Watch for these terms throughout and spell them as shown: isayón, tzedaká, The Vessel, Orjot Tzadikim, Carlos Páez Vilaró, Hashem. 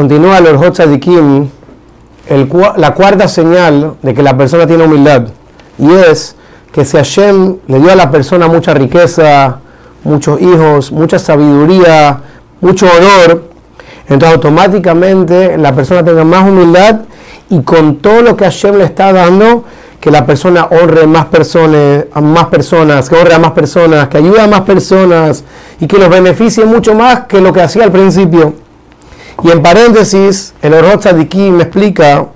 Continúa el Orjot Tzadikim, la cuarta señal de que la persona tiene humildad, y es que si Hashem le dio a la persona mucha riqueza, muchos hijos, mucha sabiduría, mucho honor, entonces automáticamente la persona tenga más humildad, y con todo lo que Hashem le está dando, que la persona honre más personas, que honre a más personas, que ayude a más personas y que los beneficie mucho más que lo que hacía al principio. Y en paréntesis, el Orjot Tzadikim me explica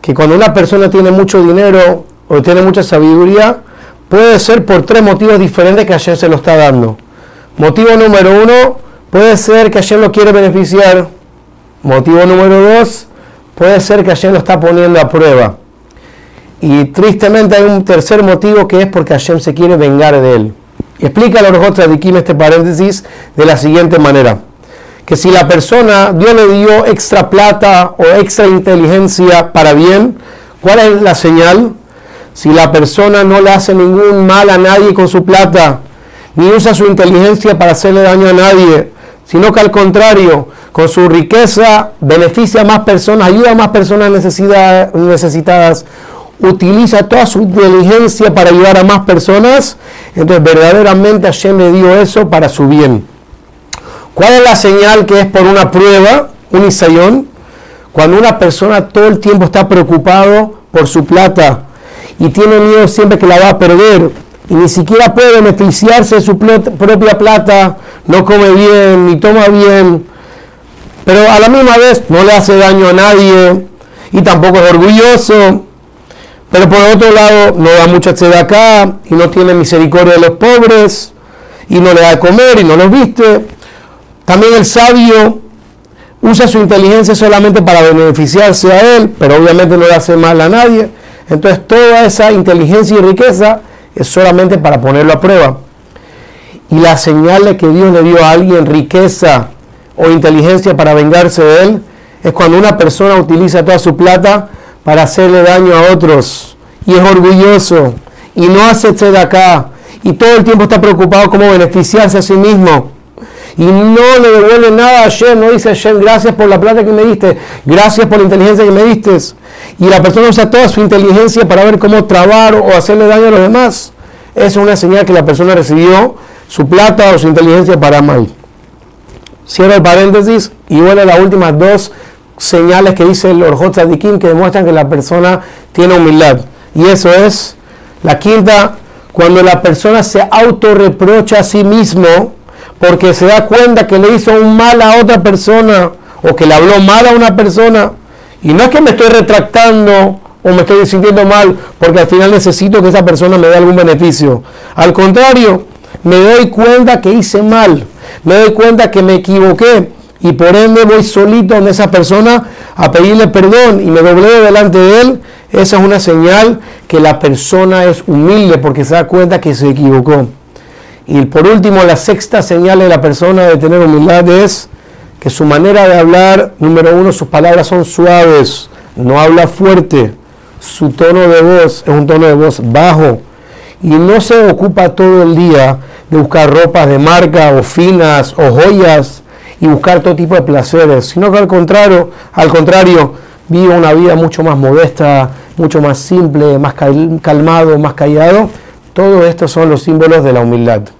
que cuando una persona tiene mucho dinero o tiene mucha sabiduría, puede ser por tres motivos diferentes que Hashem se lo está dando. Motivo número uno, puede ser que Hashem lo quiere beneficiar. Motivo número dos, puede ser que Hashem lo está poniendo a prueba. Y tristemente hay un tercer motivo, que es porque Hashem se quiere vengar de él. Explica el Orjot Tzadikim este paréntesis de la siguiente manera: que si la persona, Dios le dio extra plata o extra inteligencia para bien, ¿cuál es la señal? Si la persona no le hace ningún mal a nadie con su plata, ni usa su inteligencia para hacerle daño a nadie, sino que al contrario, con su riqueza beneficia a más personas, ayuda a más personas necesitadas, utiliza toda su inteligencia para ayudar a más personas, entonces verdaderamente Hashem le dio eso para su bien. ¿Cuál es la señal que es por una prueba, un isayón? Cuando una persona todo el tiempo está preocupado por su plata y tiene miedo siempre que la va a perder y ni siquiera puede beneficiarse de su propia plata, no come bien, ni toma bien, pero a la misma vez no le hace daño a nadie y tampoco es orgulloso. Pero por otro lado, no da mucha tzedaká y no tiene misericordia de los pobres, y no le da de comer y no los viste. También el sabio usa su inteligencia solamente para beneficiarse a él, pero obviamente no le hace mal a nadie. Entonces toda esa inteligencia y riqueza es solamente para ponerlo a prueba. Y la señal de que Dios le dio a alguien riqueza o inteligencia para vengarse de él es cuando una persona utiliza toda su plata para hacerle daño a otros, y es orgulloso, y no hace tzedaká, y todo el tiempo está preocupado cómo beneficiarse a sí mismo, y no le devuelve nada a Hashem, no dice Hashem, gracias por la plata que me diste, gracias por la inteligencia que me diste, y la persona usa toda su inteligencia para ver cómo trabar o hacerle daño a los demás. Esa es una señal que la persona recibió su plata o su inteligencia para mal. Cierro el paréntesis y vuelvo a las últimas dos señales que dice el Orjot Tzadikim que demuestran que la persona tiene humildad, y eso es la quinta, cuando la persona se autorreprocha a sí mismo porque se da cuenta que le hizo un mal a otra persona o que le habló mal a una persona, y no es que me estoy retractando o me estoy sintiendo mal porque al final necesito que esa persona me dé algún beneficio, al contrario, me doy cuenta que hice mal, me doy cuenta que me equivoqué, y por ende voy solito donde esa persona a pedirle perdón y me dobleo delante de él. Esa es una señal que la persona es humilde porque se da cuenta que se equivocó. Y por último, la sexta señal de la persona de tener humildad es que su manera de hablar, número uno, sus palabras son suaves, no habla fuerte, su tono de voz es un tono de voz bajo, y no se ocupa todo el día de buscar ropas de marca o finas o joyas y buscar todo tipo de placeres, sino que al contrario, vive una vida mucho más modesta, mucho más simple, más calmado, más callado. Todo esto son los símbolos de la humildad.